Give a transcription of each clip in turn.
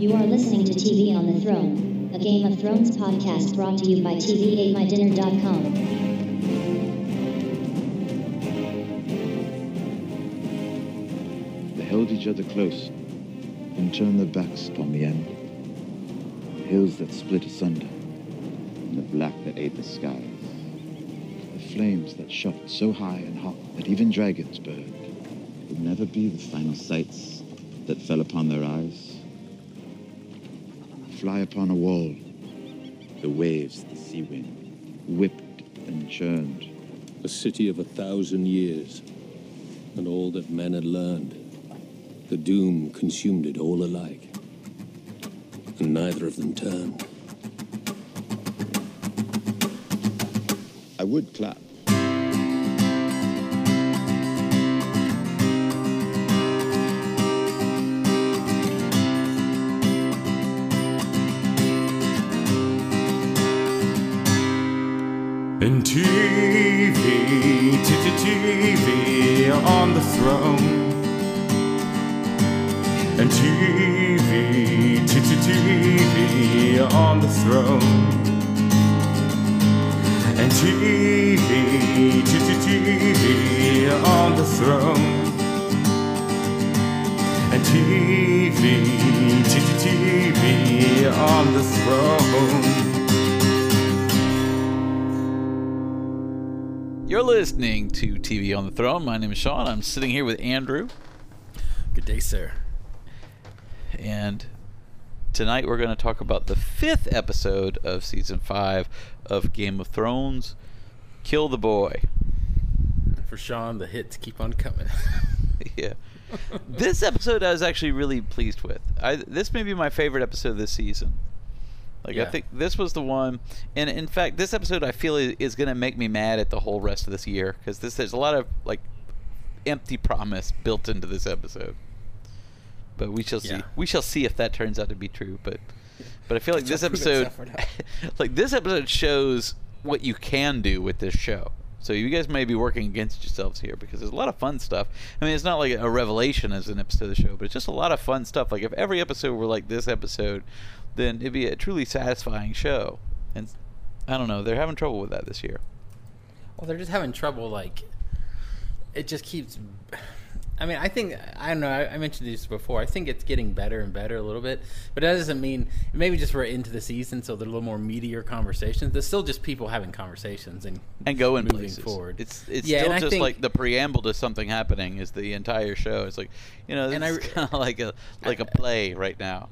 You are listening to TV on the Throne, a Game of Thrones podcast brought to you by TVAteMyDinner.com. They held each other close and turned their backs upon the end. The hills that split asunder, and the black that ate the skies. The flames that shot so high and hot that even dragons burned. It would never be the final sights that fell upon their eyes. Fly upon a wall, the waves, the sea wind, whipped and churned. A city of 1,000 years, and all that men had learned. The doom consumed it all alike, and neither of them turned. I would clap. In TV on the throne. And TV on the throne. And TV on the throne. And TV on the throne. You're listening to TV on the Throne. My name is Sean. I'm sitting here with Andrew. Good day, sir. And tonight we're going to talk about the 5th episode of Season 5 of Game of Thrones, Kill the Boy. For Sean, the hits keep on coming. Yeah. This episode I was actually really pleased with. This may be my favorite episode this season. Yeah. I think this was the one, and in fact, this episode I feel is going to make me mad at the whole rest of this year, because there's a lot of empty promise built into this episode. But we shall see. Yeah. We shall see if that turns out to be true. But I feel like this episode, shows what you can do with this show. So you guys may be working against yourselves here, because there's a lot of fun stuff. I mean, it's not like a revelation as an episode of the show, but it's just a lot of fun stuff. Like if every episode were like this episode, then it'd be a truly satisfying show. And I don't know, they're having trouble with that this year. Well, they're just having trouble, it just keeps... I mean, I mentioned this before, I think it's getting better and better a little bit, but that doesn't mean, maybe just we're into the season, so they're a little more meatier conversations. There's still just people having conversations and going moving places. Forward. It's yeah, still just the preamble to something happening is the entire show. It's this is kind of like a play right now.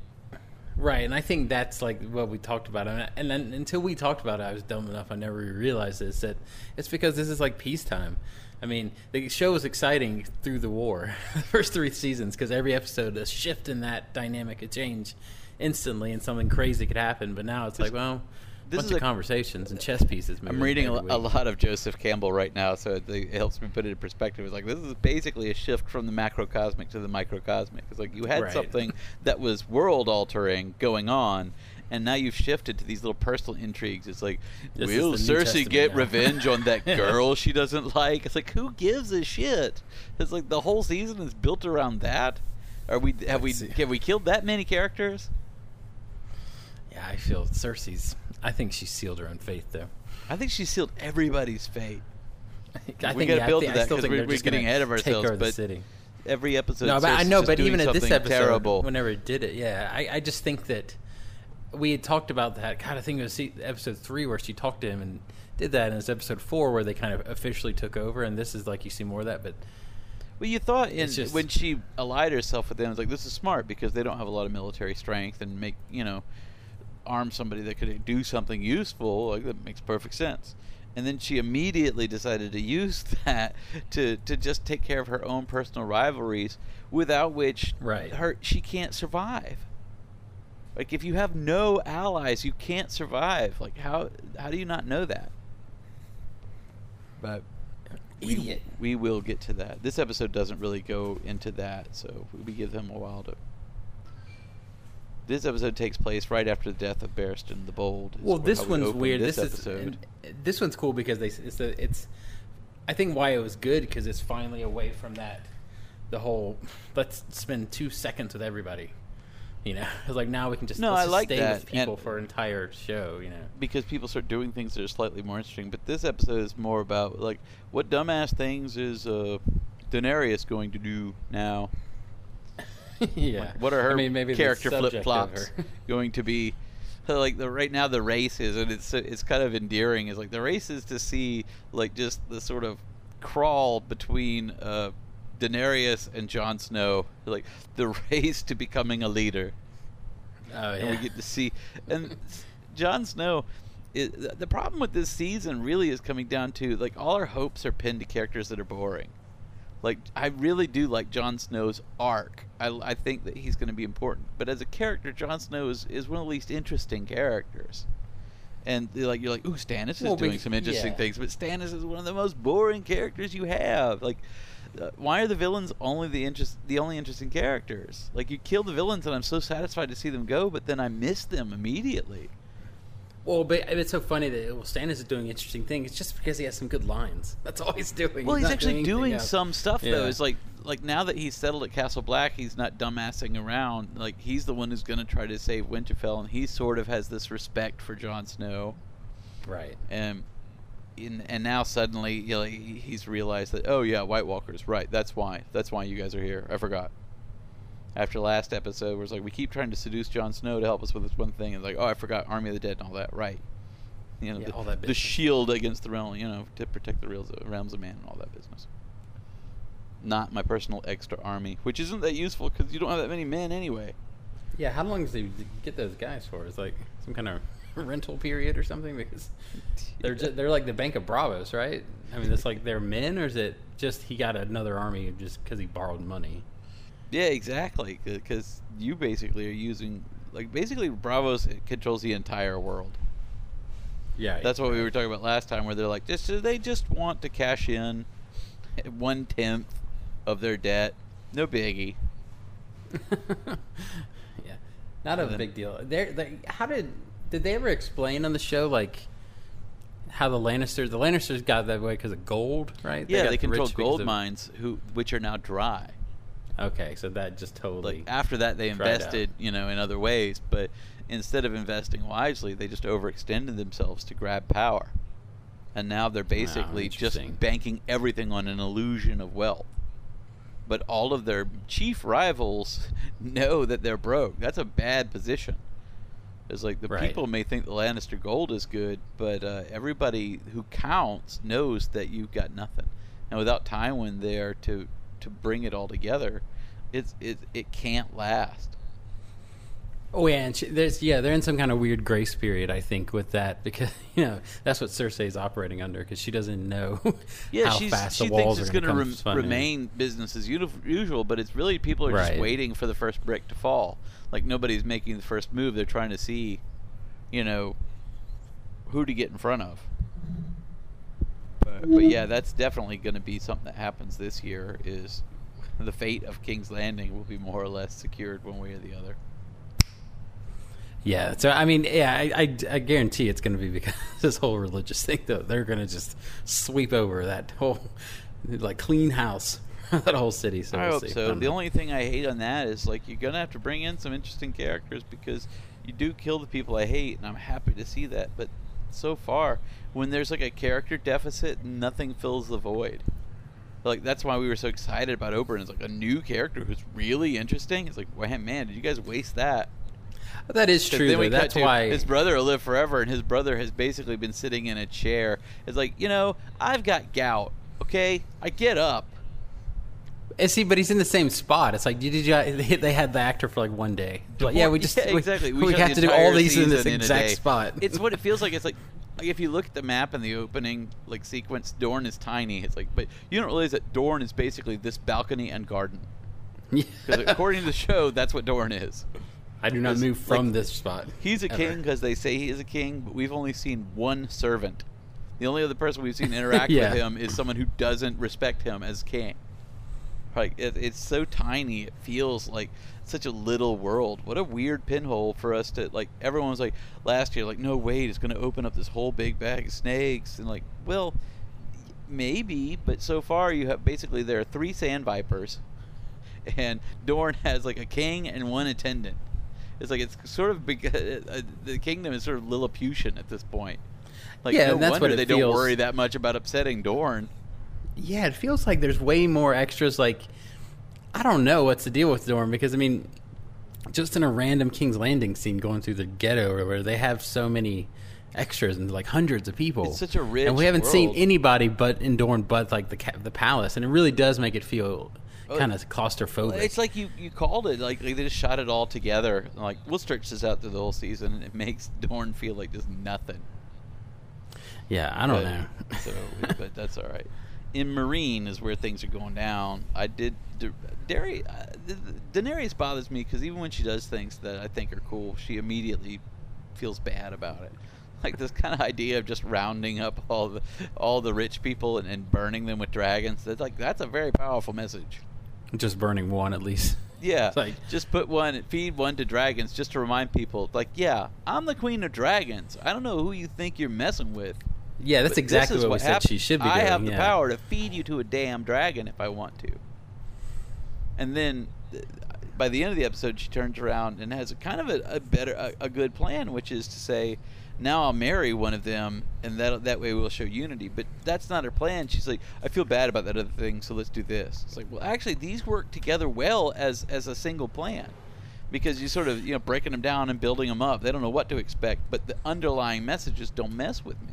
Right, and I think that's what we talked about. And then until we talked about it, I was dumb enough, I never realized this, that it's because this is peacetime. I mean, the show was exciting through the war, the first 3 seasons, because every episode, a shift in that dynamic could change instantly and something crazy could happen. But now it's a bunch of conversations and chess pieces. I'm reading a lot of Joseph Campbell right now, so it helps me put it in perspective. It's this is basically a shift from the macrocosmic to the microcosmic. It's you had something that was world-altering going on, and now you've shifted to these little personal intrigues. It's will Cersei get revenge on that girl she doesn't like? It's who gives a shit? It's the whole season is built around that. Have we killed that many characters? Yeah, I feel Cersei's. I think she sealed her own fate, though. I think she sealed everybody's fate. We're getting ahead of ourselves. Every episode, even at this episode, terrible. Whenever it did it, I just think that. We had talked about that. God, I think it was episode 3 where she talked to him and did that, and it's episode 4 where they kind of officially took over. And this is you see more of that. But you thought when she allied herself with them, it's this is smart because they don't have a lot of military strength and make arm somebody that could do something useful. That makes perfect sense. And then she immediately decided to use that to just take care of her own personal rivalries, without which she can't survive. If you have no allies, you can't survive. How do you not know that? But idiot. We will get to that. This episode doesn't really go into that, so we give them a while to... This episode takes place right after the death of Barristan the Bold. Well, this one's weird. This one's cool because I think why it was good, because it's finally away from the whole, let's spend 2 seconds with everybody. you know. It's like, now we can just, let's just like stay with people and for an entire show, you know. Because people start doing things that are slightly more interesting. But this episode is more about, like, what dumbass things is Daenerys going to do now? Yeah. What are her maybe character flip-flops going to be? Like, right now the race is, and it's kind of endearing, is like the race is to see, like, just the sort of crawl between Daenerys and Jon Snow, like the race to becoming a leader. Oh yeah. And we get to see, and Jon Snow is, the problem with this season really is coming down to, like, all our hopes are pinned to characters that are boring. Like, I really do like Jon Snow's arc. I think that he's going to be important. But as a character, Jon Snow is one of the least interesting characters. And like, you're like, ooh, Stannis is doing some interesting things. But Stannis is one of the most boring characters you have. Like, why are the villains only the only interesting characters? Like, you kill the villains, and I'm so satisfied to see them go, but then I miss them immediately. Well, but it's so funny that Stannis is doing interesting things. It's just because he has some good lines. That's all he's doing. Well, he's actually doing some stuff, though. It's like now that he's settled at Castle Black, he's not dumbassing around. Like, he's the one who's going to try to save Winterfell, and he sort of has this respect for Jon Snow. Right. And now suddenly, you know, he's realized that, oh yeah, White Walkers, right? That's why you guys are here. I forgot. After last episode, where it's like, we keep trying to seduce Jon Snow to help us with this one thing, and like, oh, I forgot Army of the Dead and all that, right? You know, all that business. The shield against the realm, you know, to protect the realms of man and all that business. Not my personal extra army, which isn't that useful because you don't have that many men anyway. Yeah, how long does he get those guys for? It's like some kind of rental period or something, because they're like the Bank of Bravos, right? I mean, it's like they're men, or is it just he got another army just because he borrowed money? Yeah, exactly, because you basically are using, like, basically Bravos controls the entire world. Yeah. That's what we were talking about last time, where they're like, they just want to cash in 1/10 of their debt. No biggie. Yeah. Not a big deal. How did they ever explain on the show, like, how the Lannisters got that way because of gold, right? Yeah, they controlled gold mines, which are now dry. Okay, so that just totally... Like, after that, they invested, you know, in other ways, but instead of investing wisely, they just overextended themselves to grab power. And now they're basically just banking everything on an illusion of wealth. But all of their chief rivals know that they're broke. That's a bad position. It's like, the people may think the Lannister gold is good, but everybody who counts knows that you've got nothing. And without Tywin there to bring it all together, it can't last. Oh yeah, and they're in some kind of weird grace period, I think, with that, because, you know, that's what Cersei's operating under, because she doesn't know how fast the walls are going to remain business as usual. But it's really, people are just waiting for the first brick to fall. Like, nobody's making the first move. They're trying to see, you know, who to get in front of. But yeah, that's definitely going to be something that happens this year, is the fate of King's Landing will be more or less secured one way or the other. Yeah, so I mean, yeah, I guarantee it's going to be because this whole religious thing, though. They're going to just sweep over that whole, like, clean house, that whole city. So I hope so. The only thing I hate on that is, like, you're going to have to bring in some interesting characters, because you do kill the people I hate, and I'm happy to see that, but... So far, when there's like a character deficit, nothing fills the void. Like, that's why we were so excited about Oberyn. It's like a new character who's really interesting. It's like, wow, man, did you guys waste that? That is true. Then we cut to his brother will live forever, and his brother has basically been sitting in a chair. It's like, you know, I've got gout. Okay, I get up. And see, but he's in the same spot. It's like, they had the actor for like one day. Like, yeah, we have to do all these in this exact spot. It's what it feels like. It's like if you look at the map in the opening, like, sequence, Dorne is tiny. It's like, but you don't realize that Dorne is basically this balcony and garden. Because according to the show, that's what Dorne is. I do not move from this spot. He's a king because they say he is a king, but we've only seen one servant. The only other person we've seen interact with him is someone who doesn't respect him as king. Like, it's so tiny, it feels like such a little world. What a weird pinhole for us to, like, everyone was like, last year, like, no, wait, it's going to open up this whole big bag of snakes. And, like, well, maybe, but so far you have basically, there are 3 sand vipers, and Dorne has, like, a king and 1 attendant. It's like it's sort of the kingdom is sort of Lilliputian at this point. Like, yeah, no and that's wonder what they feels. Don't worry that much about upsetting Dorne. Yeah, it feels like there's way more extras. Like, I don't know what's the deal with Dorne because, I mean, just in a random King's Landing scene going through the ghetto or where they have so many extras and like hundreds of people. It's such a rich and we haven't world. Seen anybody but in Dorne but like the palace, and it really does make it feel kind of claustrophobic. It's like you called it. Like they just shot it all together. Like we'll stretch this out through the whole season, and it makes Dorne feel like there's nothing. Yeah, I don't know. So, but that's all right. In Marine is where things are going down. Daenerys bothers me because even when she does things that I think are cool, she immediately feels bad about it. Like this kind of idea of just rounding up all the rich people and burning them with dragons. That's like that's a very powerful message. Just burning one at least. Yeah, like, just put one, feed one to dragons just to remind people. Like, yeah, I'm the queen of dragons. I don't know who you think you're messing with. Yeah, that's exactly what we said she should be doing. I have the power to feed you to a damn dragon if I want to. And then by the end of the episode, she turns around and has kind of a good plan, which is to say, now I'll marry one of them, and that way we'll show unity. But that's not her plan. She's like, I feel bad about that other thing, so let's do this. It's like, well, actually, these work together well as a single plan, because you sort of breaking them down and building them up. They don't know what to expect, but the underlying messages don't mess with me.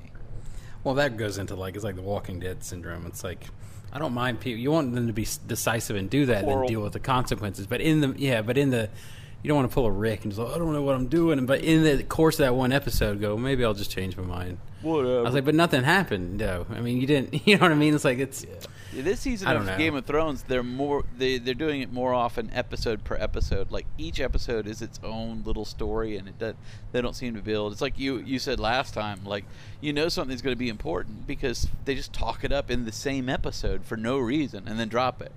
Well, that goes into like it's like the Walking Dead syndrome. It's like I don't mind people. You want them to be decisive and do that, and then deal with the consequences. But you don't want to pull a Rick and just I don't know what I'm doing. But in the course of that one episode, go, maybe I'll just change my mind. Whatever. I was like, but nothing happened. No, I mean you didn't. You know what I mean? It's like it's this season of Game of Thrones. They're doing it more often, episode per episode. Like each episode is its own little story, and they don't seem to build. It's like you said last time. Like something's going to be important because they just talk it up in the same episode for no reason and then drop it.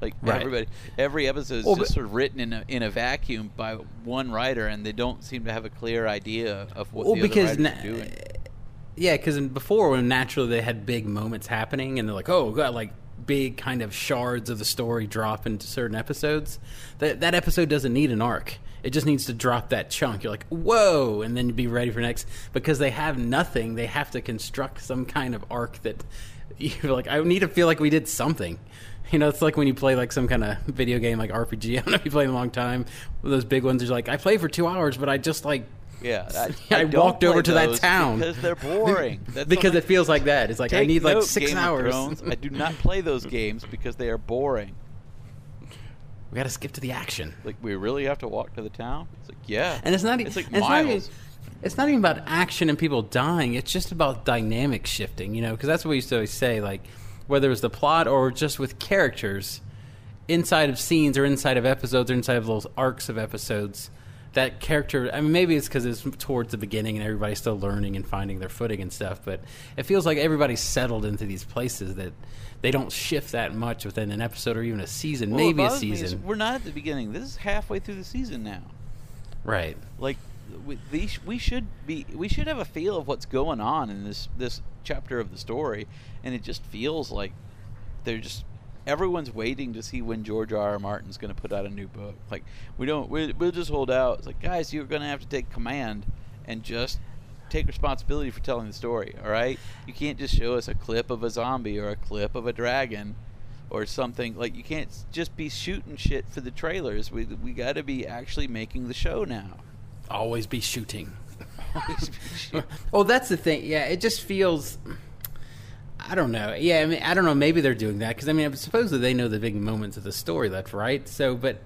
Like right. Every episode is just sort of written in a vacuum by one writer, and they don't seem to have a clear idea of what the other writers are doing. Yeah, because before when naturally they had big moments happening, and they're like, oh god, like big kind of shards of the story drop into certain episodes. That episode doesn't need an arc; it just needs to drop that chunk. You're like, whoa, and then you'd be ready for next because they have nothing. They have to construct some kind of arc that you're like, I need to feel like we did something. It's like when you play like some kind of video game like RPG. I don't know if you play in a long time. Those big ones are like, I played for 2 hours, but I just like I walked over to that town. Because they're boring. Because it feels like that. It's like I need like 6 hours. I do not play those games because they are boring. We got to skip to the action. Like we really have to walk to the town? It's like yeah. And it's not even miles. It's not even about action and people dying. It's just about dynamic shifting, because that's what we used to always say like whether it was the plot or just with characters inside of scenes or inside of episodes or inside of those arcs of episodes, that character, I mean, maybe it's because it's towards the beginning and everybody's still learning and finding their footing and stuff, but it feels like everybody's settled into these places that they don't shift that much within an episode or even a season, maybe a season. We're not at the beginning. This is halfway through the season now. Right. Like, we should have a feel of what's going on in this chapter of the story, and it just feels like they're just everyone's waiting to see when George R.R. Martin's going to put out a new book. Like we'll just hold out. It's like, guys, you're going to have to take command and just take responsibility for telling the story. All right, you can't just show us a clip of a zombie or a clip of a dragon or something. Like you can't just be shooting shit for the trailers. We got to be actually making the show now. Always be shooting. Oh, that's the thing. Yeah, it just feels. I don't know. Yeah, I mean, I don't know. Maybe they're doing that because I mean, supposedly they know the big moments of the story left, right? So, but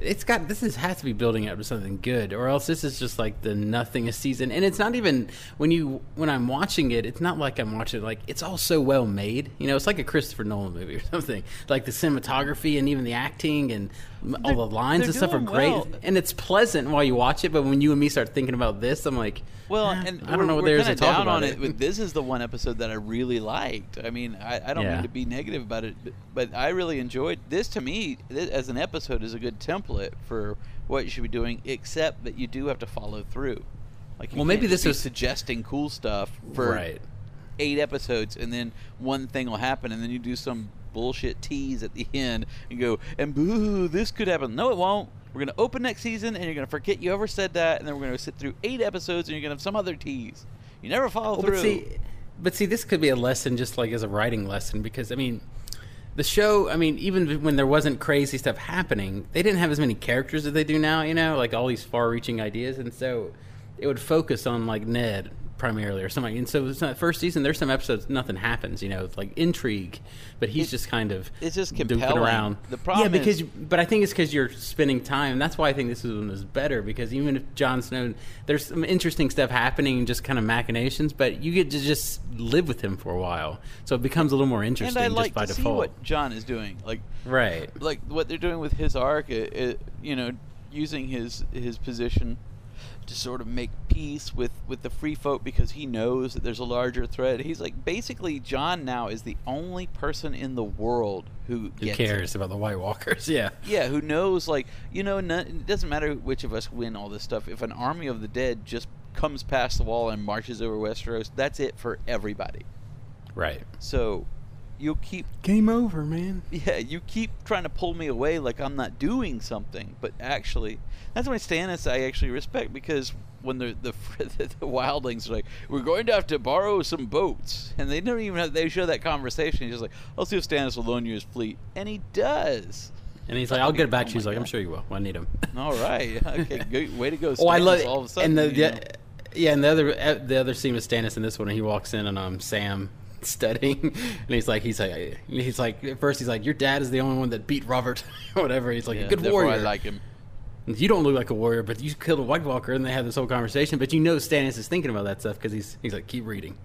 it's got has to be building up to something good, or else this is just like the nothing a season. And it's not even when I'm watching it, it's not like I'm watching it, like it's all so well made. It's like a Christopher Nolan movie or something. Like the cinematography and even the acting and all the lines and stuff are great, and it's pleasant while you watch it. But when you and me start thinking about this, I'm like, and I don't know what there is to talk about it. This is the one episode that I really liked. I mean, I don't mean to be negative about it, but I really enjoyed this. To me, this, as an episode, is a good template for what you should be doing, except that you do have to follow through. Like, maybe this is suggesting cool stuff for 8 episodes, and then one thing will happen, and then you do some bullshit tease at the end and go, and boo, this could happen. No, it won't. We're going to open next season, and you're going to forget you ever said that, and then we're going to sit through 8 episodes, and you're going to have some other tease. You never follow through. But see, this could be a lesson just like as a writing lesson, because, I mean, the show, I mean, even when there wasn't crazy stuff happening, they didn't have as many characters as they do now, you know, like all these far-reaching ideas, and so it would focus on, like, Ned primarily or something. And so it's not first season, there's some episodes nothing happens, you know, it's like intrigue, but he's just kind of it's just compelling around. The problem is, but I think it's because you're spending time. That's why I think this one is better, because even if Jon Snow, there's some interesting stuff happening and just kind of machinations, but you get to just live with him for a while, so it becomes a little more interesting. And I like just by to default see what Jon is doing, like right, like what they're doing with his arc, you know, using his position to sort of make peace with the free folk, because he knows that there's a larger threat. He's like, basically, Jon now is the only person in the world who cares about the White Walkers. Yeah. Yeah, who knows, like, you know, it doesn't matter which of us win all this stuff. If an army of the dead just comes past the wall and marches over Westeros, that's it for everybody. Right. So you'll keep... Game over, man. Yeah, you keep trying to pull me away like I'm not doing something, but actually... That's why Stannis I actually respect, because when the wildlings are like, we're going to have to borrow some boats, and they don't even have, they show that conversation, he's just like, I'll see if Stannis will loan you his fleet, and he does. And he's like, I'll get it back. She's like, I'm sure you will. I need him. All right. Okay. Good. Way to go, Stannis. Oh, I love it. All of a sudden, and the other scene with Stannis in this one, he walks in and Sam studying, and he's like at first he's like, your dad is the only one that beat Robert, or whatever. He's like, a good warrior. I like him. You don't look like a warrior, but you killed a White Walker, and they had this whole conversation. But you know Stannis is thinking about that stuff, because he's like, keep reading,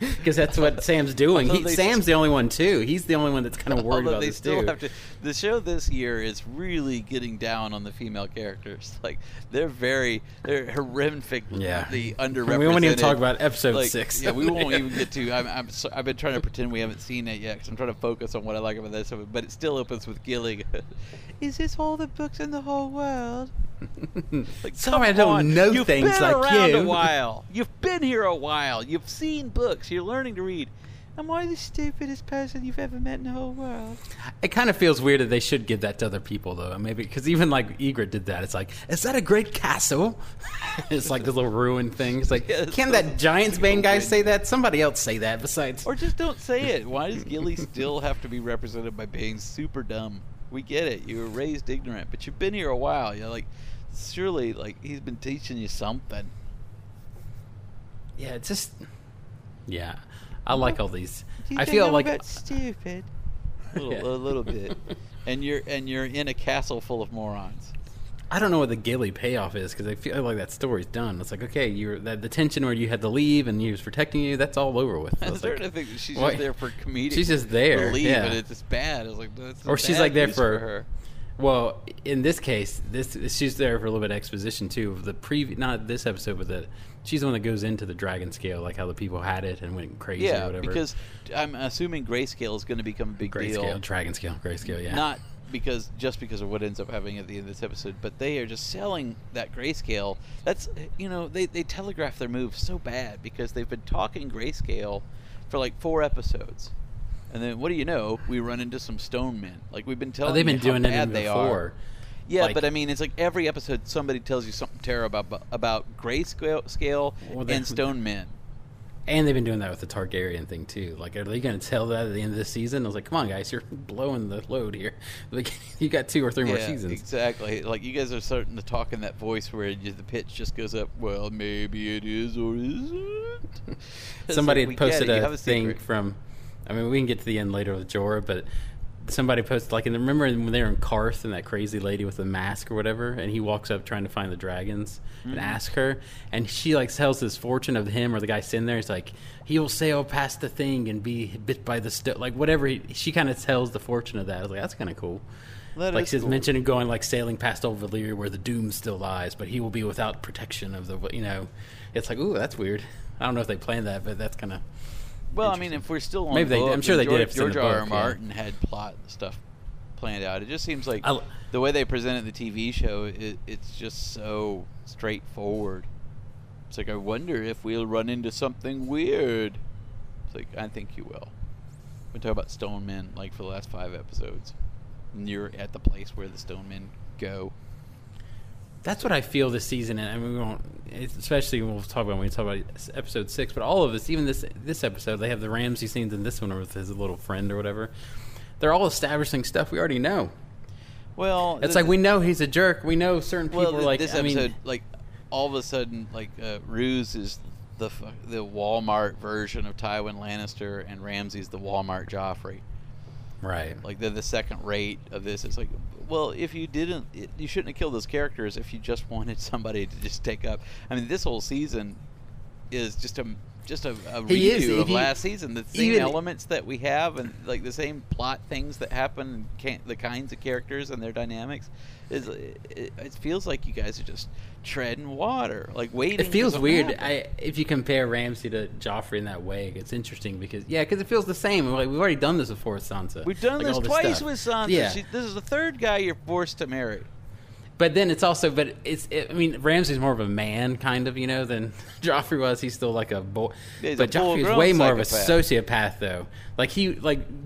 because that's what Sam's doing. Sam's the only one too. He's the only one that's kind of worried about this too. The show this year is really getting down on the female characters. Like they're horrifically underrepresented. We won't even talk about episode 6. Yeah, we won't even get to. I've been trying to pretend we haven't seen it yet, because I'm trying to focus on what I like about this. But it still opens with Gilly. Is this all the books in the whole world? Like, sorry, I don't know you've things been like around you. A while. You've been here a while. You've seen books. You're learning to read. I'm always the stupidest person you've ever met in the whole world. It kind of feels weird that they should give that to other people, though. Maybe because even like Ygritte did that. It's like, is that a great castle? It's like this little ruined thing. It's like, can that Giant's Bane guy say that? Somebody else say that besides. Or just don't say it. Why does Gilly still have to be represented by being super dumb? We get it. You were raised ignorant, but you've been here a while. You're like, surely, like, he's been teaching you something. Yeah, it's just... Yeah. I like all these. Do you I think feel I'm like... About stupid? A little bit. And you're in a castle full of morons. I don't know what the Gilly payoff is, because I feel like that story's done. It's like, okay, the tension where you had to leave and he was protecting you, that's all over with. I started to think she's just there for comedic. She's just there. Relief, yeah. But it's bad. It's like, that's or she's like there for her. Well, in this case, she's there for a little bit of exposition too. Of the not this episode, but she's the one that goes into the Dragon Scale, like how the people had it and went crazy or whatever. Yeah, because I'm assuming Grayscale is going to become a big deal. Dragon Scale, Grayscale, yeah. Not. Because of what ends up happening at the end of this episode, but they are just selling that Grayscale. That's, you know, they telegraph their move so bad, because they've been talking Grayscale for like 4 episodes, and then what do you know? We run into some Stone Men. Like we've been telling. Oh, they've been doing it before. Yeah, like, but I mean, it's like every episode somebody tells you something terrible about Grayscale and Stone Men. And they've been doing that with the Targaryen thing, too. Like, are they going to tell that at the end of the season? I was like, come on, guys, you're blowing the load here. Like, you got 2 or 3 more seasons. Exactly. Like, you guys are starting to talk in that voice where the pitch just goes up, well, maybe it is or isn't. Somebody had posted a thing from... I mean, we can get to the end later with Jorah, but... Somebody posted, like, and remember when they were in Karth and that crazy lady with the mask or whatever, and he walks up trying to find the dragons and asks her, and she, like, tells this fortune of him or the guy sitting there. He's like, he will sail past the thing and be bit by the like, whatever. She kind of tells the fortune of that. I was like, that's kind of cool. Like, she's mentioned going, like, sailing past Old Valyria where the doom still lies, but he will be without protection of the, you know. It's like, ooh, that's weird. I don't know if they planned that, but that's kind of... Well, I mean, if we're still on book, I'm sure they did. If George R.R. Martin had plot stuff planned out, it just seems like the way they presented the TV show, it's just so straightforward. It's like, I wonder if we'll run into something weird. It's like, I think you will. We talk about Stone Men like for the last 5 episodes. And you're at the place where the Stone Men go. That's what I feel this season, and I mean, we won't, especially we'll talk about when we talk about episode 6. But all of us, even this episode, they have the Ramsay scenes in this one with his little friend or whatever. They're all establishing stuff we already know. Well, it's like we know he's a jerk. We know certain people are like. This episode, I mean, like all of a sudden, like Roose is the Walmart version of Tywin Lannister, and Ramsay's the Walmart Joffrey. Right. Like they're the second rate of this. It's like, well, if you didn't, you shouldn't have killed those characters if you just wanted somebody to just take up. I mean, this whole season is just a redo of last season. The same elements that we have, and like the same plot things that happen, and the kinds of characters and their dynamics. It feels like you guys are just treading water, like waiting. It feels weird. If you compare Ramsay to Joffrey in that way, it's interesting because it feels the same. Like, we've already done this before with Sansa. We've done this twice with Sansa. Yeah. This is the third guy you're forced to marry. But then it's also, Ramsay's more of a man, kind of, than Joffrey was. He's still like a boy. But Joffrey's way more of a sociopath, though. Like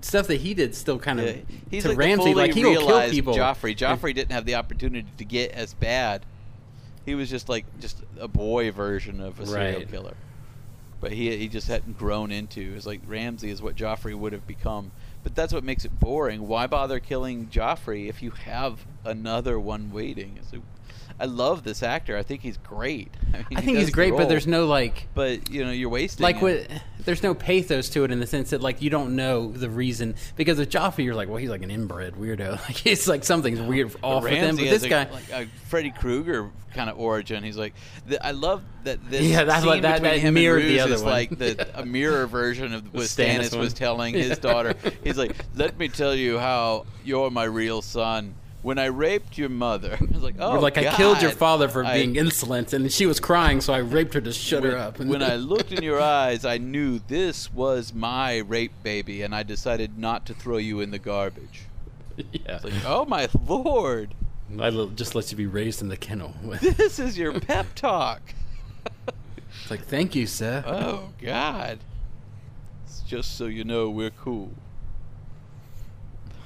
stuff that he did still kind of he's to like Ramsay, like he will kill people. Joffrey didn't have the opportunity to get as bad. He was just a boy version of a serial killer. But he just hadn't grown into. It's like Ramsay is what Joffrey would have become. But that's what makes it boring. Why bother killing Joffrey if you have another one waiting? I love this actor. I think he's great. I think he's great, but there's no like. But you're wasting. Like there's no pathos to it in the sense that like you don't know the reason. Because with Joffrey, you're like, well, he's like an inbred weirdo. Like it's like something's weird off with him. But this guy, like a Freddy Krueger kind of origin. He's like, I love that. This scene that between him mirrored and Roose the other is one. Like a mirror version of what Stannis was telling his daughter. He's like, let me tell you how you're my real son. When I raped your mother, I was like, oh, like God. I killed your father for being insolent, and she was crying, so I raped her to shut her up. When I looked in your eyes, I knew this was my rape baby, and I decided not to throw you in the garbage. Yeah. It's like, oh my Lord! I just let you be raised in the kennel. This is your pep talk. It's like, thank you, sir. Oh God! It's just so you know, we're cool.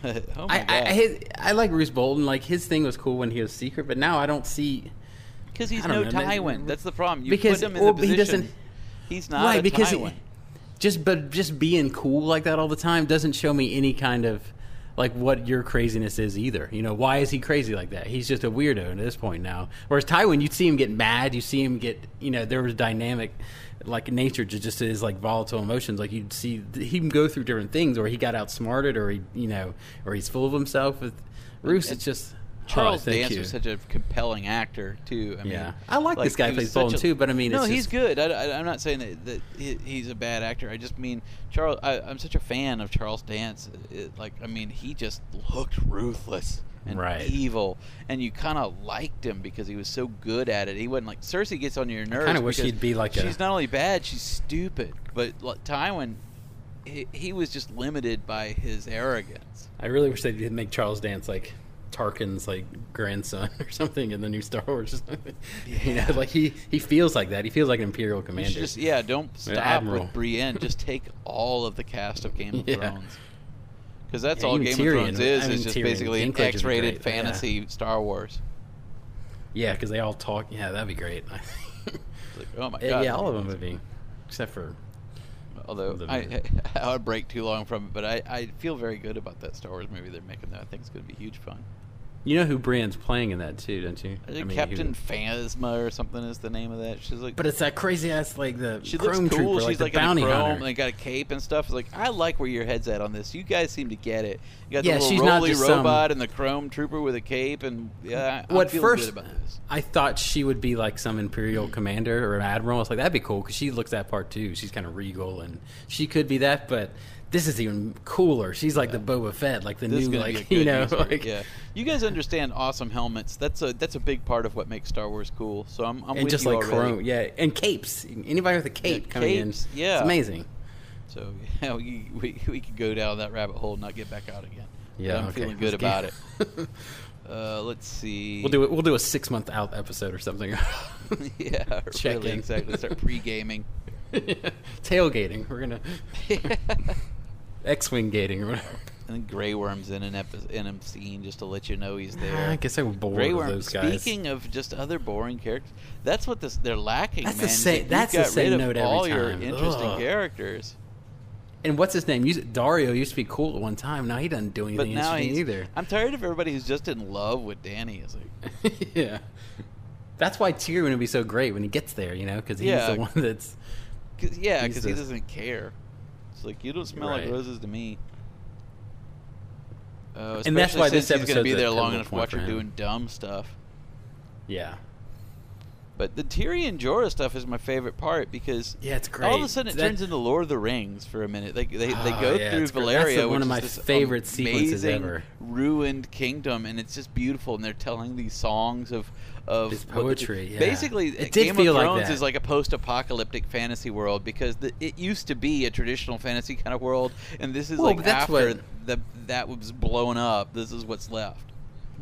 Oh my God. I like Roose Bolton. Like his thing was cool when he was secret, but now I don't see because he's no Tywin. That's the problem. You put him in the position. He's not right, a Tywin. Just being cool like that all the time doesn't show me any kind of like what your craziness is either. Why is he crazy like that? He's just a weirdo at this point now. Whereas Tywin, you'd see him get mad. You see him get there was dynamic. Like nature just is like volatile emotions. Like you'd see he can go through different things, or he got outsmarted, or he or he's full of himself. With Roose, it's just Charles Dance was such a compelling actor too. I mean, yeah, I like this guy plays Bolton too, but I mean, he's good. I'm not saying that he's a bad actor. I just mean Charles. I'm such a fan of Charles Dance. He just looked ruthless and evil, and you kind of liked him because he was so good at it. He wasn't like Cersei gets on your nerves. I kind of wish he'd be like she's not only bad, she's stupid. But like, Tywin, he was just limited by his arrogance. I really wish they did make Charles Dance like Tarkin's like grandson or something in the new Star Wars. Or something. Yeah. Like he feels like that. He feels like an Imperial commander. Just, don't stop with Brienne. Just take all of the cast of Game of Thrones. Because that's all Game of Thrones is. It's just basically an X-rated fantasy Star Wars. Yeah, because they all talk. Yeah, that'd be great. Like, oh my God. Yeah, all of them would be, except for. Although I would break too long from it, but I feel very good about that Star Wars movie they're making. That I think it's going to be huge fun. You know who Brienne's playing in that too, don't you? Captain Phasma or something is the name of that. She's like, but it's that crazy ass like the. She looks cool. Trooper, she's like a bounty hunter. And they got a cape and stuff. It's like I like where your head's at on this. You guys seem to get it. You got the little roly robot and the chrome trooper with a cape and I feel good about this. I thought she would be like some Imperial commander or an admiral. It's like that'd be cool because she looks that part too. She's kind of regal and she could be that, but. This is even cooler. She's like the Boba Fett, like the this new, like You guys understand awesome helmets. That's a big part of what makes Star Wars cool. So I'm and with just you like already. Chrome, and capes. Anybody with a cape coming in, it's amazing. So we could go down that rabbit hole and not get back out again. Yeah, I'm feeling good about it. Let's see. We'll do a 6-month out episode or something. Check really in. Exactly. Start pre-gaming, tailgating. We're gonna. X-wing gating or whatever. And then Grey Worm's in a scene just to let you know he's there. I guess I'm bored Grey Worm, of those guys. Speaking of just other boring characters, that's what they're lacking, man. That's the same note every time. All your interesting characters. And what's his name? Dario used to be cool at one time. Now he doesn't do anything interesting either. I'm tired of everybody who's just in love with Danny. It's like, yeah. That's why Tyrion would be so great when he gets there, you know, because he's the one that's... because he doesn't care. It's like, you don't smell like roses to me. And that's why this episode's going to be there long enough to watch her doing dumb stuff. Yeah. But the Tyrion Jorah stuff is my favorite part because it's great. All of a sudden it turns into Lord of the Rings for a minute. They go through Valyria, which one of my favorite sequences ever. Ruined kingdom, and it's just beautiful. And they're telling these songs of this poetry. Basically, Game of Thrones is like a post-apocalyptic fantasy world because it used to be a traditional fantasy kind of world, and this is after that was blown up. This is what's left.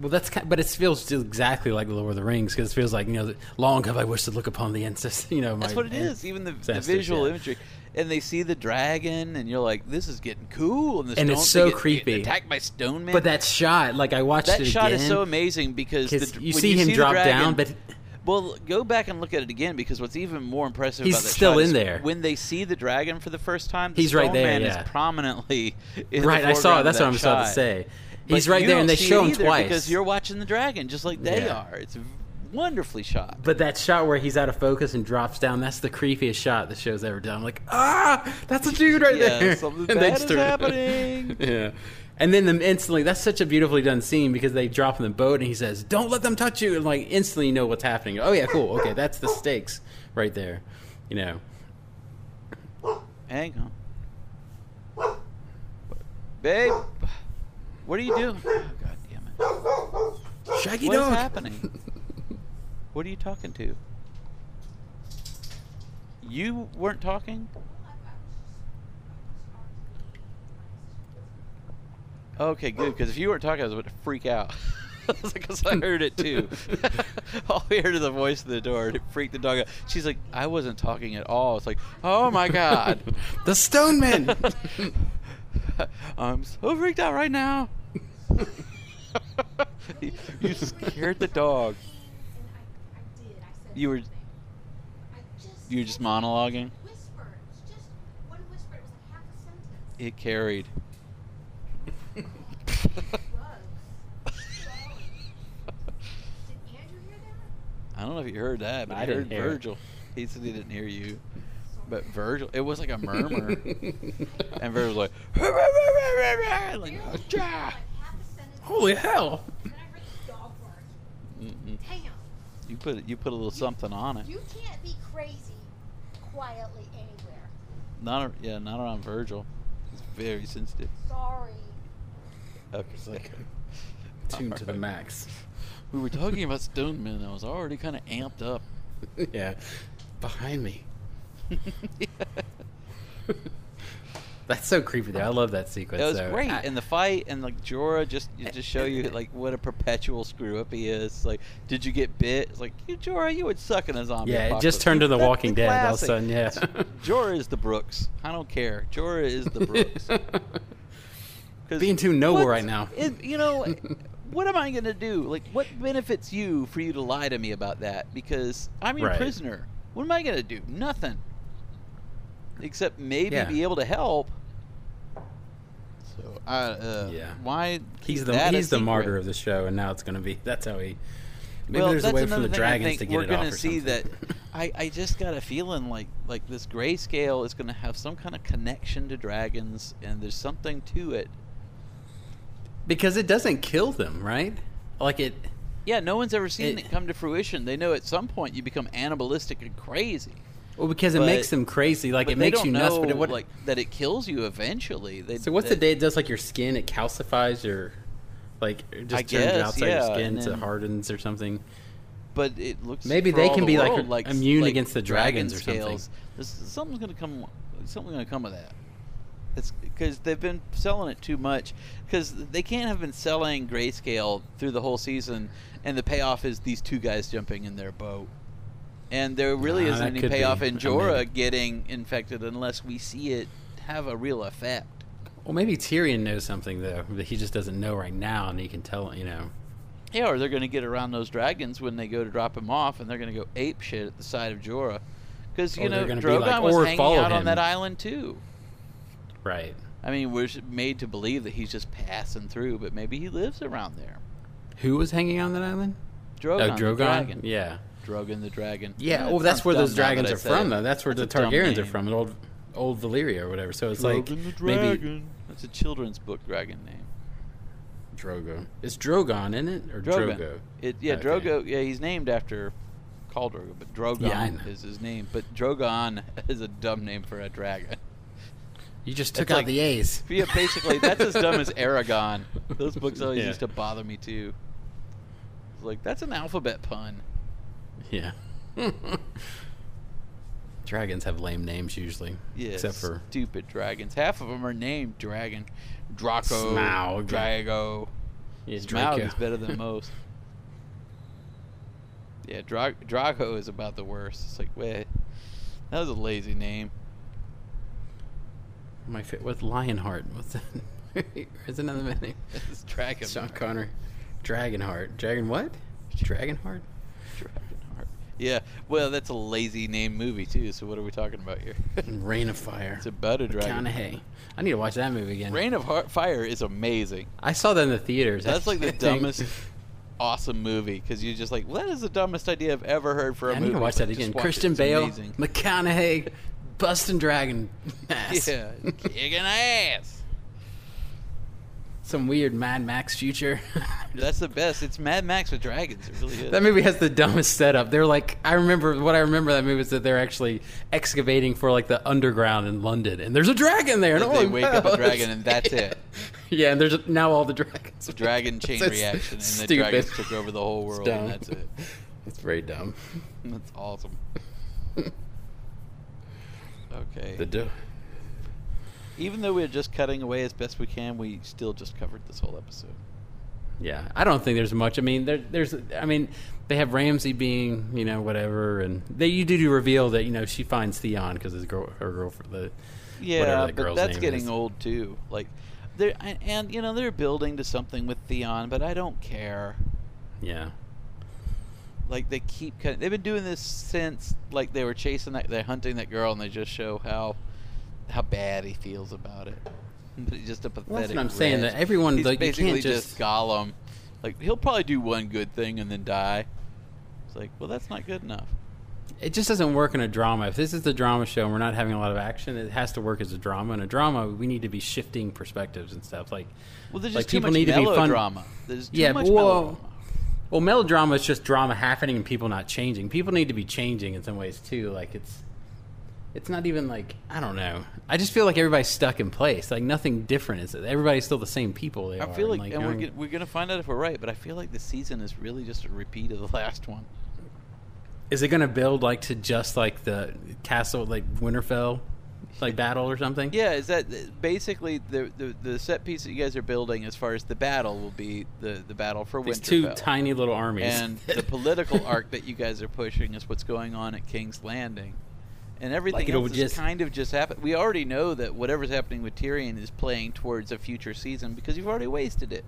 Well, but it feels still exactly like Lord of the Rings because it feels like, you know, long have I wished to look upon the ancestors. You know, that's what it is. Even the visual imagery, and they see the dragon, and you're like, this is getting cool. And it's so creepy. Attacked by stone men. But that shot, like I watched that shot again, is so amazing because you see him drop down, but. Well, go back and look at it again because what's even more impressive about that shot is there. When they see the dragon for the first time, the stone man is prominently in the foreground. Right, I saw it. That's what I'm about to say. He's right there, and they show him twice. Because you're watching the dragon just like they are. It's wonderfully shot. But that shot where he's out of focus and drops down, that's the creepiest shot the show's ever done. I'm like, that's a dude right there. Something bad is happening. Yeah. And then instantly, that's such a beautifully done scene because they drop in the boat, and he says, don't let them touch you. And, like, instantly you know what's happening. Oh, yeah, cool. Okay, that's the stakes right there. You know. Hang on. Babe. What are you doing? Oh, God damn it. Shaggy dog. What is happening? What are you talking to? You weren't talking? Okay, good, because if you weren't talking, I was about to freak out. Because I heard it, too. All we heard is the voice of the door, and it freaked the dog out. She's like, I wasn't talking at all. It's like, oh, my God. The Stone Men. I'm so freaked out right now. You scared the dog. You were just monologuing? It carried. Did Andrew hear that? I don't know if you heard that, but I heard Virgil. He said he didn't hear you. But Virgil, it was like a murmur. And Virgil was like, holy hell. Hang on. You put a little something on it. You can't be crazy quietly anywhere. Not around Virgil. He's very sensitive. Sorry. Okay. It's like tuned to the max. We were talking about Stone Men. I was already kind of amped up. Yeah. Behind me. That's so creepy though. I love that sequence. It was great. And the fight and like Jorah just show you like what a perpetual screw up he is. Like, did you get bit? It's like, you Jorah, you would suck in a zombie. Yeah, apocalypse. It just turned to The Walking Dead all of a sudden, yeah. Jorah is the Brooks. I don't care. Jorah is the Brooks. Being too noble right now. You know, what am I gonna do? Like, what benefits you for you to lie to me about that? Because I'm your prisoner. What am I gonna do? Nothing. Except maybe be able to help. So why he's the martyr of the show, and now it's going to be that's how he. Maybe there's a way for the dragons to get it off. We're going to see that. I just got a feeling like this Grayscale is going to have some kind of connection to dragons, and there's something to it. Because it doesn't kill them, right? Like it. Yeah, no one's ever seen it come to fruition. They know at some point you become animalistic and crazy. Well, because it makes them crazy. Like, it makes you nuts, but like that it kills you eventually. So what's the day it does, like, your skin? It calcifies your, like, it just turns outside your skin to hardens or something. But it looks maybe they can be, like immune against the dragons or something. Something's going to come of that. It's because they've been selling it too much. Because they can't have been selling Grayscale through the whole season, and the payoff is these two guys jumping in their boat. And there really isn't any payoff in Jorah getting infected unless we see it have a real effect. Well, maybe Tyrion knows something, though, that he just doesn't know right now, and he can tell, you know. Yeah, or they're going to get around those dragons when they go to drop him off, and they're going to go ape shit at the side of Jorah. Because, you know, Drogon was hanging out on that island, too. Right. I mean, we're made to believe that he's just passing through, but maybe he lives around there. Who was hanging on that island? Drogon. Oh, Drogon? The dragon. Yeah. Drogon the dragon. Yeah, oh, that's where those dragons are from, though. That's where the Targaryens are from, Old Valyria or whatever. So it's like maybe that's a children's book dragon name. Drogo. It's Drogon, isn't it? Or Drogo. Drogo. Yeah, he's named after Khal Drogo, but Drogon is his name. But Drogon is a dumb name for a dragon. You just took out the A's. Yeah, basically, that's as dumb as Aragon. Those books always used to bother me too. It's like that's an alphabet pun. Yeah. Dragons have lame names usually. Yeah, except for stupid dragons. Half of them are named Dragon. Draco. Smaug. Drago. Yeah, Smaug is better than most. Yeah, Draco is about the worst. It's like, wait, that was a lazy name. My fit with Lionheart. What's that? There's another name. It's Dragon. Sean Connery. Dragonheart. Dragon what? Dragonheart? Yeah, well, that's a lazy name movie, too, so what are we talking about here? Rain of Fire. It's about a dragon. McConaughey. I need to watch that movie again. Rain of Fire is amazing. I saw that in the theaters. That's like the dumbest, awesome movie, because you're just like, well, that is the dumbest idea I've ever heard for a movie. I need to watch that again. Christian Bale, amazing. McConaughey, busting dragon ass. Yeah, kicking ass. Some weird Mad Max future. That's the best. It's Mad Max with dragons. It really is. That movie has the dumbest setup. They're like, I remember that movie is that they're actually excavating for like the underground in London, and there's a dragon there. And they wake up a dragon, and that's it. Yeah, and there's now all the dragons. The dragon chain reaction, and the dragons took over the whole world, and that's it. It's very dumb. That's awesome. Okay. Even though we're just cutting away as best we can, we still just covered this whole episode. Yeah, I don't think there's much. I mean, they have Ramsay being, you know, whatever, and you do reveal that, you know, she finds Theon because his girlfriend. But that's getting old too. Like, you know, they're building to something with Theon, but I don't care. Yeah. Like they keep cutting. They've been doing this since like they were chasing that. They're hunting that girl, and they just show how bad he feels about it. But he's just a pathetic. Well, that's what I'm saying. That everyone, he's like, basically you can't just Gollum. Like he'll probably do one good thing and then die. It's like, well, that's not good enough. It just doesn't work in a drama. If this is the drama show and we're not having a lot of action, it has to work as a drama. In a drama, we need to be shifting perspectives and stuff. Like, well, there's just like too people much need melodrama. To be fun. There's too much melodrama. Well, melodrama is just drama happening and people not changing. People need to be changing in some ways too. Like it's not even like, I don't know. I just feel like everybody's stuck in place. Like nothing different. Everybody's still the same people. I feel like, and we're going to find out if we're right, but I feel like the season is really just a repeat of the last one. Is it going to build like to just like the castle, like Winterfell, like battle or something? Yeah, is that basically the set piece that you guys are building as far as the battle will be the battle for Winterfell. These two tiny little armies. And the political arc that you guys are pushing is what's going on at King's Landing. And everything like else just kind of just happened. We already know that whatever's happening with Tyrion is playing towards a future season because you've already wasted it.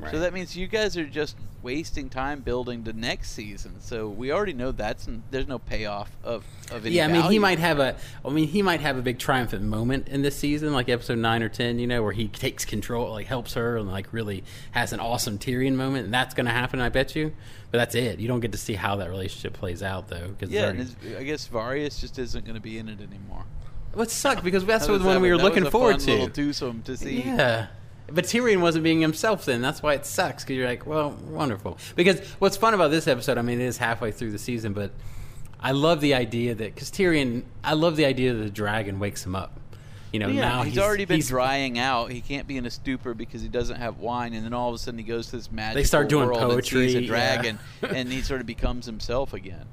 Right. So that means you guys are just wasting time building the next season. So we already know there's no payoff of any. Yeah, I mean he might have a big triumphant moment in this season, like episode 9 or 10, you know, where he takes control, like helps her, and like really has an awesome Tyrion moment, and that's going to happen, I bet you. But that's it. You don't get to see how that relationship plays out, though. Cause I guess Varys just isn't going to be in it anymore. What sucked, because that's the one we were looking forward to. That was a fun little twosome to see. Yeah. But Tyrion wasn't being himself then. That's why it sucks, because you're like, well, wonderful. Because what's fun about this episode, I mean, it is halfway through the season, but I love the idea that, because Tyrion, I love the idea that the dragon wakes him up. You know, now he's already been drying out. He can't be in a stupor because he doesn't have wine. And then all of a sudden he goes to this magical world. They start doing poetry. And sees a dragon, and he sort of becomes himself again.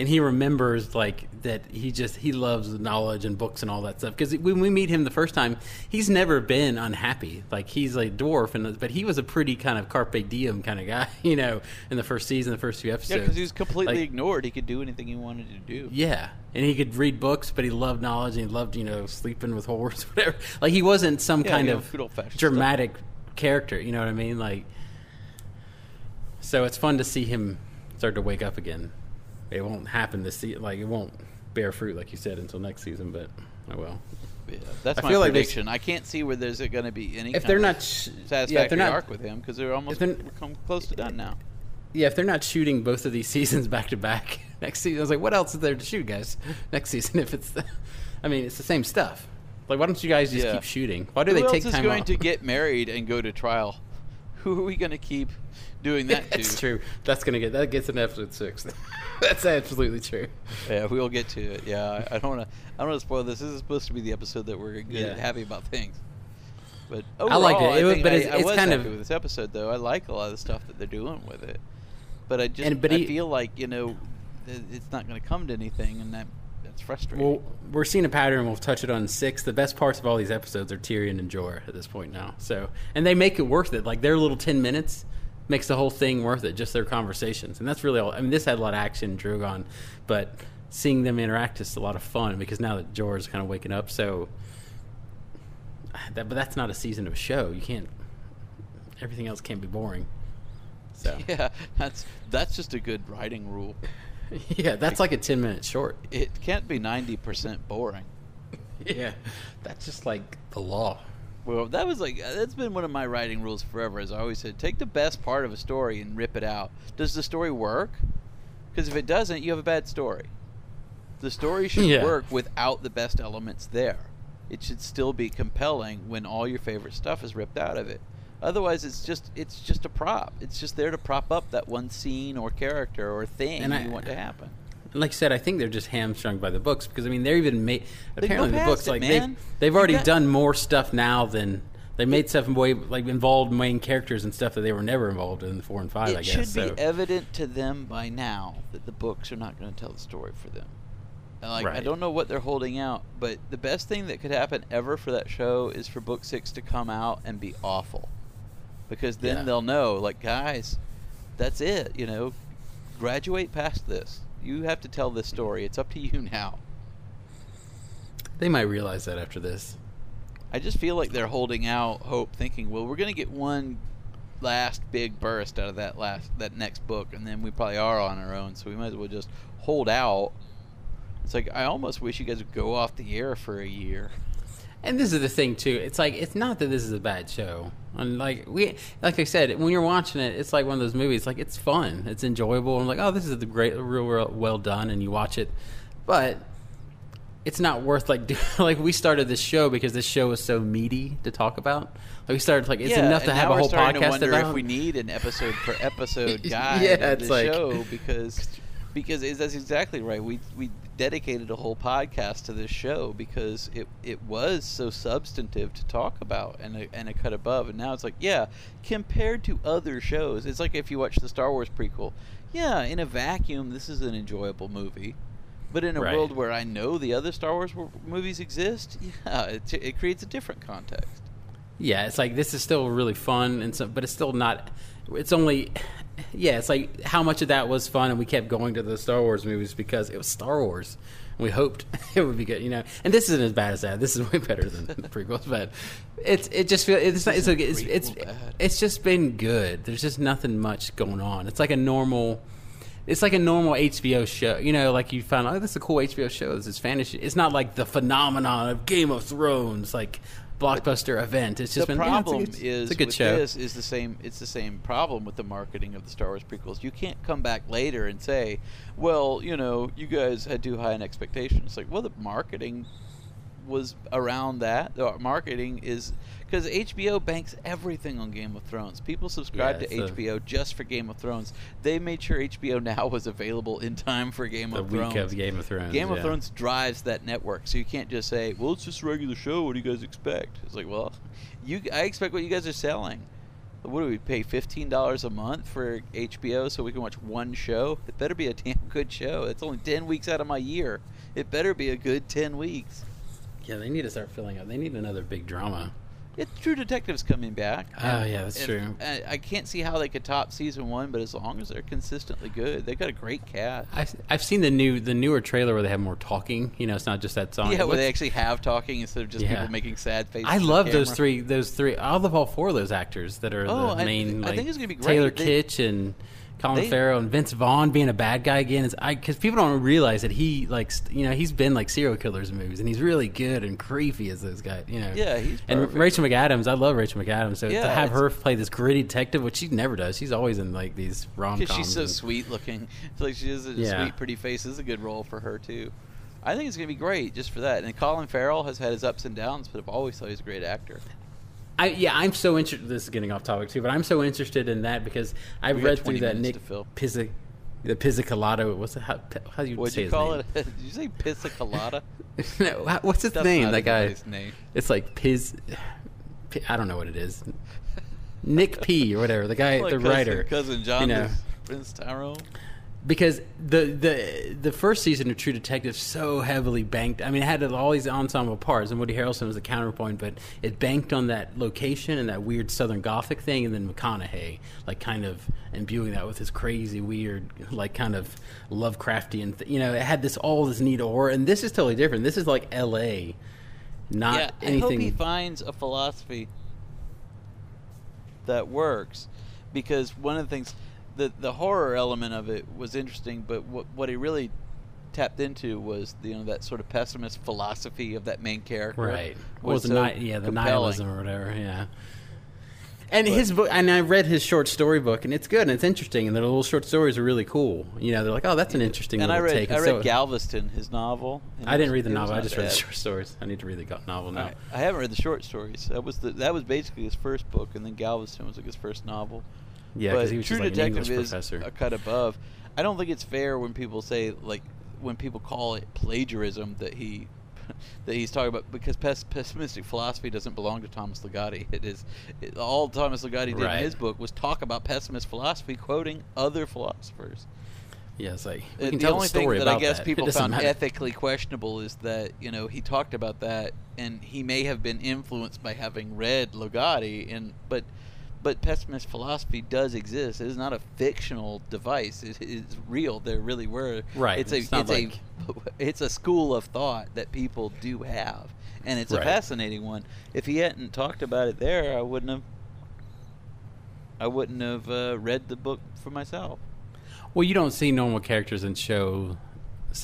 And he remembers, like, that he loves knowledge and books and all that stuff. Because when we meet him the first time, he's never been unhappy. Like, he's a dwarf, but he was a pretty kind of carpe diem kind of guy, you know, in the first season, the first few episodes. Yeah, because he was completely ignored. He could do anything he wanted to do. Yeah, and he could read books, but he loved knowledge, and he loved, you know, sleeping with whores, whatever. Like, he wasn't some kind of dramatic character, you know what I mean? Like, so it's fun to see him start to wake up again. It won't happen this season. Like, it won't bear fruit, like you said, until next season. But oh well. Yeah, that's my prediction. I can't see where there's going to be any. If they're not satisfactory arc with him, because they're almost close to done now. Yeah, if they're not shooting both of these seasons back to back next season, I was like, what else is there to shoot, guys? Next season, if it's, I mean, it's the same stuff. Like, why don't you guys just keep shooting? Why do they take time off? Who else is going to get married and go to trial? Who are we going to keep doing that to? That's true. That gets an episode 6. That's absolutely true. Yeah, we'll get to it. Yeah, I don't want to spoil this. This is supposed to be the episode that we're good and happy about things. But overall, I liked it. I was kind of happy with this episode, though. I like a lot of the stuff that they're doing with it. But I feel like, you know, it's not going to come to anything, and that's frustrating. Well, we're seeing a pattern. We'll touch it on 6. The best parts of all these episodes are Tyrion and Jorah at this point now. So, and they make it worth it. Like, their little 10 minutes makes the whole thing worth it, just their conversations. And that's really all. I mean, this had a lot of action, Drogon, but seeing them interact is a lot of fun because now that Jorah's kind of waking up. So, but that's not a season of a show. You can't, everything else can't be boring. So. Yeah, that's just a good writing rule. Yeah, that's like a 10-minute short. It can't be 90% boring. Yeah, that's just like the law. Well, that's been one of my writing rules forever. As I always said, take the best part of a story and rip it out. Does the story work? Because if it doesn't, you have a bad story. The story should work without the best elements there. It should still be compelling when all your favorite stuff is ripped out of it. Otherwise, it's just a prop. It's just there to prop up that one scene or character or thing you want to happen. Like I said, I think they're just hamstrung by the books because, I mean, they're even made... Apparently the books, like, they've already done more stuff now than... They made stuff involved main characters and stuff that they were never involved in 4 and 5, I guess. It should be evident to them by now that the books are not going to tell the story for them. Like, right. I don't know what they're holding out, but the best thing that could happen ever for that show is for book 6 to come out and be awful. Because then they'll know, like, guys, that's it, you know. Graduate past this. You have to tell this story. It's up to you now. They might realize that after this. I just feel like they're holding out hope, thinking, well, we're going to get one last big burst out of that next book, and then we probably are on our own, so we might as well just hold out. It's like, I almost wish you guys would go off the air for a year. And this is the thing, too. It's like, it's not that this is a bad show. And like I said, when you're watching it, it's like one of those movies. Like, it's fun. It's enjoyable. I'm like, oh, this is real well done. And you watch it. But it's not worth, we started this show because this show was so meaty to talk about. Like, we started, it's enough to have a whole podcast about. Yeah, and now we're starting to wonder if we need an episode-per-episode guide of the show because that's exactly right. We dedicated a whole podcast to this show because it was so substantive to talk about and a cut above, and now it's like, compared to other shows, it's like if you watch the Star Wars prequel, in a vacuum this is an enjoyable movie, but in a world where I know the other Star Wars movies exist, it creates a different context. It's like, this is still really fun, and so, but it's still not. It's only, it's like how much of that was fun, and we kept going to the Star Wars movies because it was Star Wars, and we hoped it would be good, you know. And this isn't as bad as that. This is way better than the prequels, but it's just been good. There's just nothing much going on. It's like a normal HBO show, you know. Like, you find, this is a cool HBO show. This is fantasy. It's not like the phenomenon of Game of Thrones, like. Blockbuster event. It's just the problem is with this is the same. It's the same problem with the marketing of the Star Wars prequels. You can't come back later and say, "Well, you know, you guys had too high an expectation." It's like, well, the marketing was around that. The marketing is because HBO banks everything on Game of Thrones. People subscribe to HBO just for Game of Thrones. They made sure HBO Now was available in time for Game of Thrones. The week of Game of Thrones. Game of Thrones drives that network, so you can't just say, "Well, it's just a regular show. What do you guys expect?" It's like, well, I expect what you guys are selling. What do we pay, $15 a month for HBO so we can watch one show? It better be a damn good show. It's only 10 weeks out of my year. It better be a good 10 weeks. Yeah, they need to start filling up. They need another big drama. True Detective's coming back. Oh, yeah, that's true. I can't see how they could top season one, but as long as they're consistently good, they've got a great cast. I've seen the newer trailer where they have more talking. You know, it's not just that song. Yeah, where they actually have talking instead of just people making sad faces. I love those three. I love all four of those actors that are the main. I think it's going to be great. Taylor Kitsch and Colin Farrell and Vince Vaughn being a bad guy again. Because people don't realize that he, he's been like serial killers in movies, and he's really good and creepy as those guys, you know. Yeah, he's perfect. And Rachel McAdams, I love Rachel McAdams. So to have her play this gritty detective, which she never does. She's always in like these rom-coms. Because she's so sweet looking. It's like she has a sweet, pretty face. This is a good role for her too. I think it's going to be great just for that. And Colin Farrell has had his ups and downs, but I've always thought he's a great actor. I'm so interested. This is getting off topic too, but I'm so interested in that because I've read through that Nick Pizzicato. The Pizzicato. What's it? How do you say his name? What'd you call it? Did you say Pizzicato? No. What's his name? That guy's name. It's like Piz. I don't know what it is. Nick P. or whatever. The guy, like the writer. Cousin John, Prince Tyrone. Because the first season of True Detective so heavily banked. I mean, it had all these ensemble parts, and Woody Harrelson was the counterpoint, but it banked on that location and that weird Southern Gothic thing, and then McConaughey, like, kind of imbuing that with his crazy, weird, like, kind of Lovecraftian. It had all this neat aura, and this is totally different. This is like L.A., not anything. I hope he finds a philosophy that works, because one of the things. The horror element of it was interesting, but what he really tapped into was that sort of pessimist philosophy of that main character, right? The nihilism or whatever, yeah. And his book, and I read his short story book, and it's good and it's interesting, and the little short stories are really cool. They're like, oh, that's an interesting. And I read Galveston, his novel. I didn't read the novel; I just read the short stories. I need to read the novel now. I haven't read the short stories. That was basically his first book, and then Galveston was like his first novel. Yeah, because he was just like an English professor. True Detective is a cut above. I don't think it's fair when people say, like, when people call it plagiarism that he's talking about, because pessimistic philosophy doesn't belong to Thomas Ligotti. All Thomas Ligotti did in his book was talk about pessimist philosophy, quoting other philosophers. Yeah, it's like we can tell only story thing that I guess that. People found matter. Ethically questionable is that he talked about that, and he may have been influenced by having read Ligotti, But pessimist philosophy does exist. It is not a fictional device. It is real. There really were. Right. It's a school of thought that people do have, and it's a fascinating one. If he hadn't talked about it there, I wouldn't have read the book for myself. Well, you don't see normal characters in shows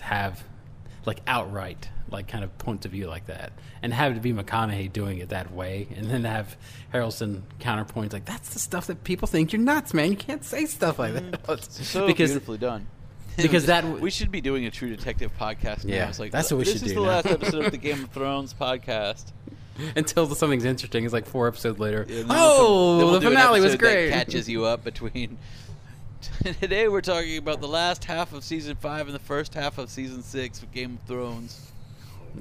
have like outright. Like kind of point of view like that, and have it be McConaughey doing it that way, and then have Harrelson counterpoint like that's the stuff that people think you're nuts, man. You can't say stuff like that. It's so beautifully done. Because we should be doing a True Detective podcast. Now. Yeah, it's like, that's what we should do. This is the last episode of the Game of Thrones podcast. Until something's interesting, it's like 4 episodes later. Yeah, the finale was great. That catches you up between. Today we're talking about the last half of season 5 and the first half of season 6 of Game of Thrones.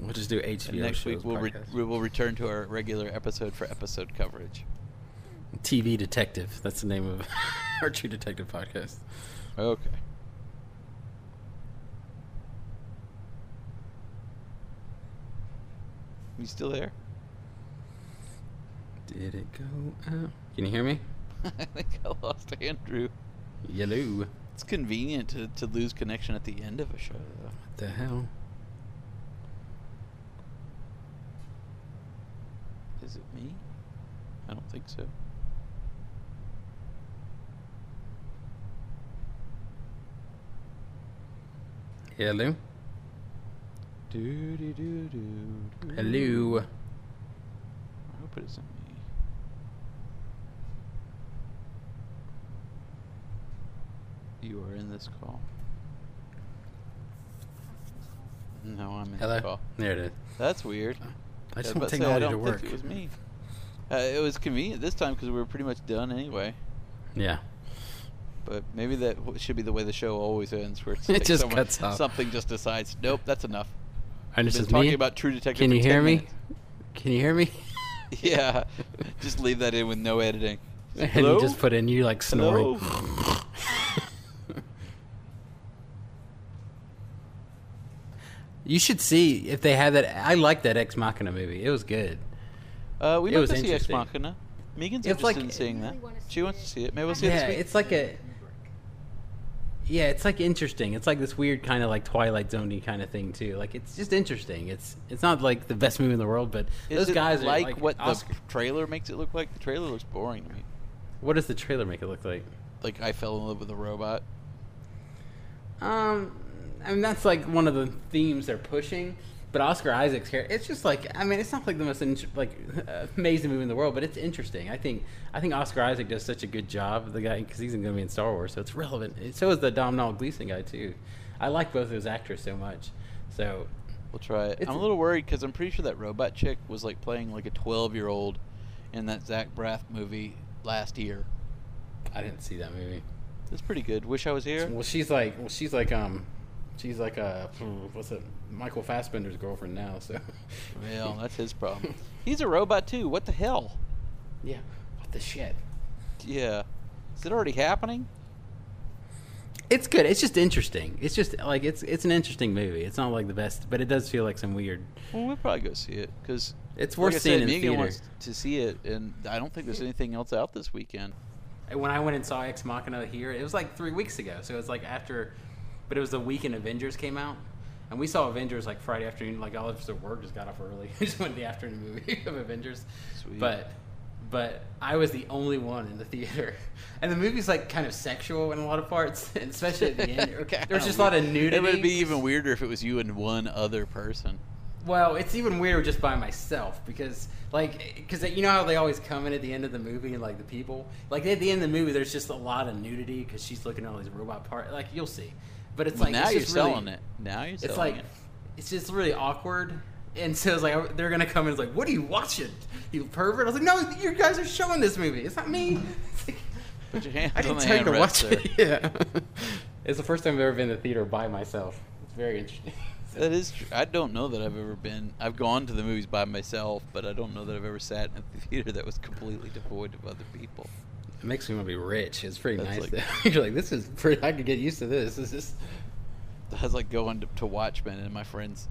We'll just do HBO and next week we'll return to our regular episode for episode coverage. TV Detective. That's the name of our True Detective podcast. Okay. You still there? Did it go out? Can you hear me? I think I lost Andrew. Yellow. It's convenient to lose connection at the end of a show, though. What the hell? Is it me? I don't think so. Hello? Hello. I hope it isn't me. You are in this call. No, I'm in the call. There it is. That's weird. I just want technology to work. I don't think it was me. It was convenient this time because we were pretty much done anyway. Yeah. But maybe that should be the way the show always ends, where it's like it just cuts off. Something just decides, nope, that's enough. I'm just talking about True Detective. Can you hear me? Minutes. Can you hear me? Yeah. Just leave that in with no editing. And hello? You just put in, you like snoring. You should see if they had that. I like that Ex Machina movie. It was good. We'd like to see Ex Machina. Megan's interested in seeing that. She wants to see it. Maybe we'll see it this week. It's like a... Yeah, it's like interesting. It's like this weird kind of like Twilight Zone-y kind of thing too. Like it's just interesting. It's not like the best movie in the world, but those guys are like what Oscar. The trailer makes it look like. The trailer looks boring to me. What does the trailer make it look like? Like I fell in love with a robot. I mean that's like one of the themes they're pushing. But Oscar Isaac's character, it's just like, I mean, it's not like the most amazing movie in the world, but it's interesting. I think Oscar Isaac does such a good job, the guy, because he's going to be in Star Wars, so it's relevant. So is the Domhnall Gleeson guy too. I like both of those actors so much. So we'll try it. I'm a little worried because I'm pretty sure that robot chick was like playing like a 12-year-old in that Zach Braff movie last year. I didn't see that movie. It's pretty good. Wish I was here. Well, she's like she's like a what's it? Michael Fassbender's girlfriend now, so. Well, that's his problem. He's a robot too. What the hell? Yeah. What the shit? Yeah. Is it already happening? It's good. It's just interesting. It's just like it's an interesting movie. It's not like the best, but it does feel like some weird. Well, we'll probably go see it because it's worth seeing in theater. Megan wants to see it, and I don't think there's anything else out this weekend. When I went and saw Ex Machina here, it was like 3 weeks ago. So it's like after. But it was the weekend Avengers came out, and we saw Avengers like Friday afternoon. Like all of us at work just got off early. We just went to the afternoon movie of Avengers. Sweet. But I was the only one in the theater, and the movie's like kind of sexual in a lot of parts, and especially at the end. Okay, there was just a lot of nudity. It would be even weirder if it was you and one other person. Well, it's even weirder just by myself because, like, you know how they always come in at the end of the movie and like the people, like at the end of the movie, there's just a lot of nudity because she's looking at all these robot parts. Like you'll see. But it's well, like now it's you're selling really, it. Now you're selling like, it. It's just really awkward, and so it's like they're gonna come in. It's like, what are you watching? You pervert! I was like, no, you guys are showing this movie. It's not me. It's like, put your hands I didn't on the tell hand you to watch there. It. Yeah, it's the first time I've ever been to the theater by myself. It's very interesting. So. That is true. I don't know that I've ever been. I've gone to the movies by myself, but I don't know that I've ever sat in a theater that was completely devoid of other people. It makes me want to be rich. It's pretty that's nice. Like, you're like, this is pretty. I could get used to this. This is. I was like going to Watchmen, and my friend's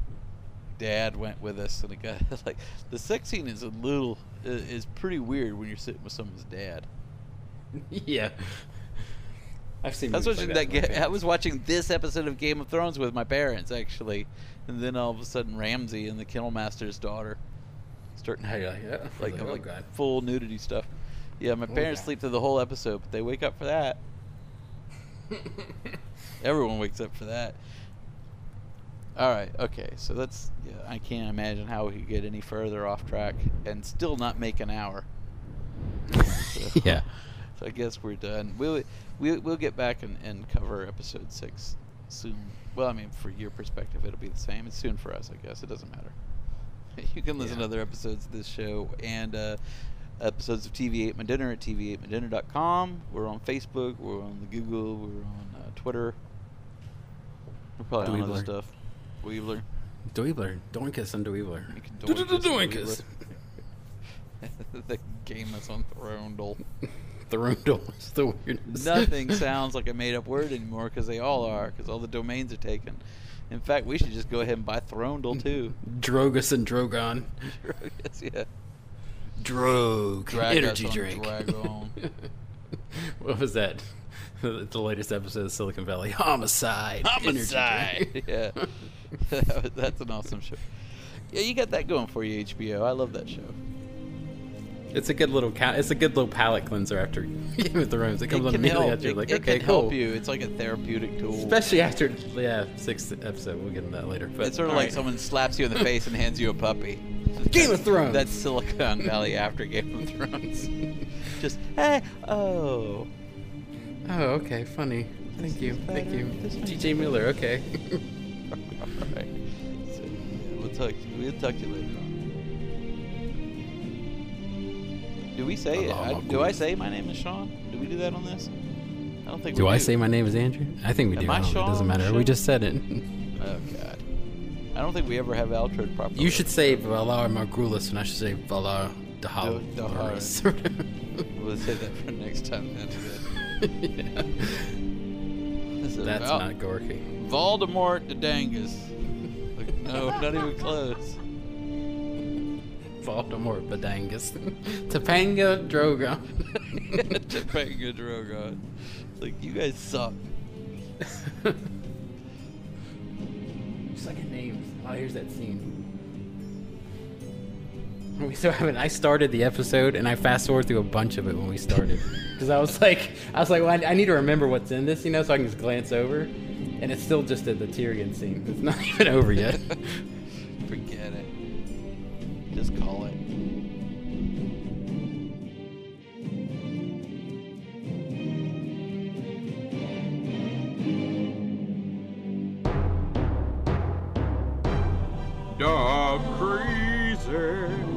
dad went with us, and it got like the sex scene is a little is pretty weird when you're sitting with someone's dad. Yeah, I've seen. I was watching this episode of Game of Thrones with my parents actually, and then all of a sudden Ramsay and the Kennelmaster's daughter start like full nudity stuff. Yeah, my parents sleep through the whole episode, but they wake up for that. Everyone wakes up for that. All right, okay, so that's... Yeah, I can't imagine how we could get any further off track and still not make an hour. So, yeah. So I guess we're done. We'll get back and cover episode 6 soon. Well, I mean, for your perspective, it'll be the same. It's soon for us, I guess. It doesn't matter. You can listen to other episodes of this show and... episodes of TV Ate My Dinner at TVAteMyDinner.com. We're on Facebook. We're on the Google. We're on Twitter. We're probably on other stuff. Dweebler. Dweebler. Doinkus and Dweebler. Doinkus. They game us on Throndle. Throndle is the weirdest. Nothing sounds like a made-up word anymore because they all are, because all the domains are taken. In fact, we should just go ahead and buy Throndle, too. Drogus and Drogon. Drogus, yeah. Drogue energy drink. What was that? The latest episode of Silicon Valley. Homicide. Yeah, that's an awesome show. Yeah, you got that going for you, HBO. I love that show. It's a good little palate cleanser after Game of Thrones. It comes on immediately after. You're like, okay, cool. It can help you. It's like a therapeutic tool. Especially after 6th episode. We'll get into that later. But it's sort of like someone slaps you in the face and hands you a puppy. Game of Thrones. That's Silicon Valley after Game of Thrones. Just hey, okay, funny. Thank you. DJ Miller. Okay. All right. So, we'll talk to you later on. Do we say it? Do I say my name is Sean? Do we do that on this? I don't think we do. Do I say my name is Andrew? I think we do. Am I Sean? It doesn't matter. Sean? We just said it. Oh, God. I don't think we ever have outroed properly. You should say Valar Margulis, and I should say Valar Daharis. We'll save that for next time then. Yeah. That's not Gorky. Voldemort the Dangus. Like, no, not even close. Voldemort Badangus. Topanga Drogon. Topanga Drogon. It's like, you guys suck. Second names. Oh, here's that scene. We still haven't. I started the episode and I fast forward through a bunch of it when we started because I was like, well, I need to remember what's in this, you know, so I can just glance over, and it's still just the Tyrion scene. It's not even over yet. Forget it. Just call it. Dog crazy.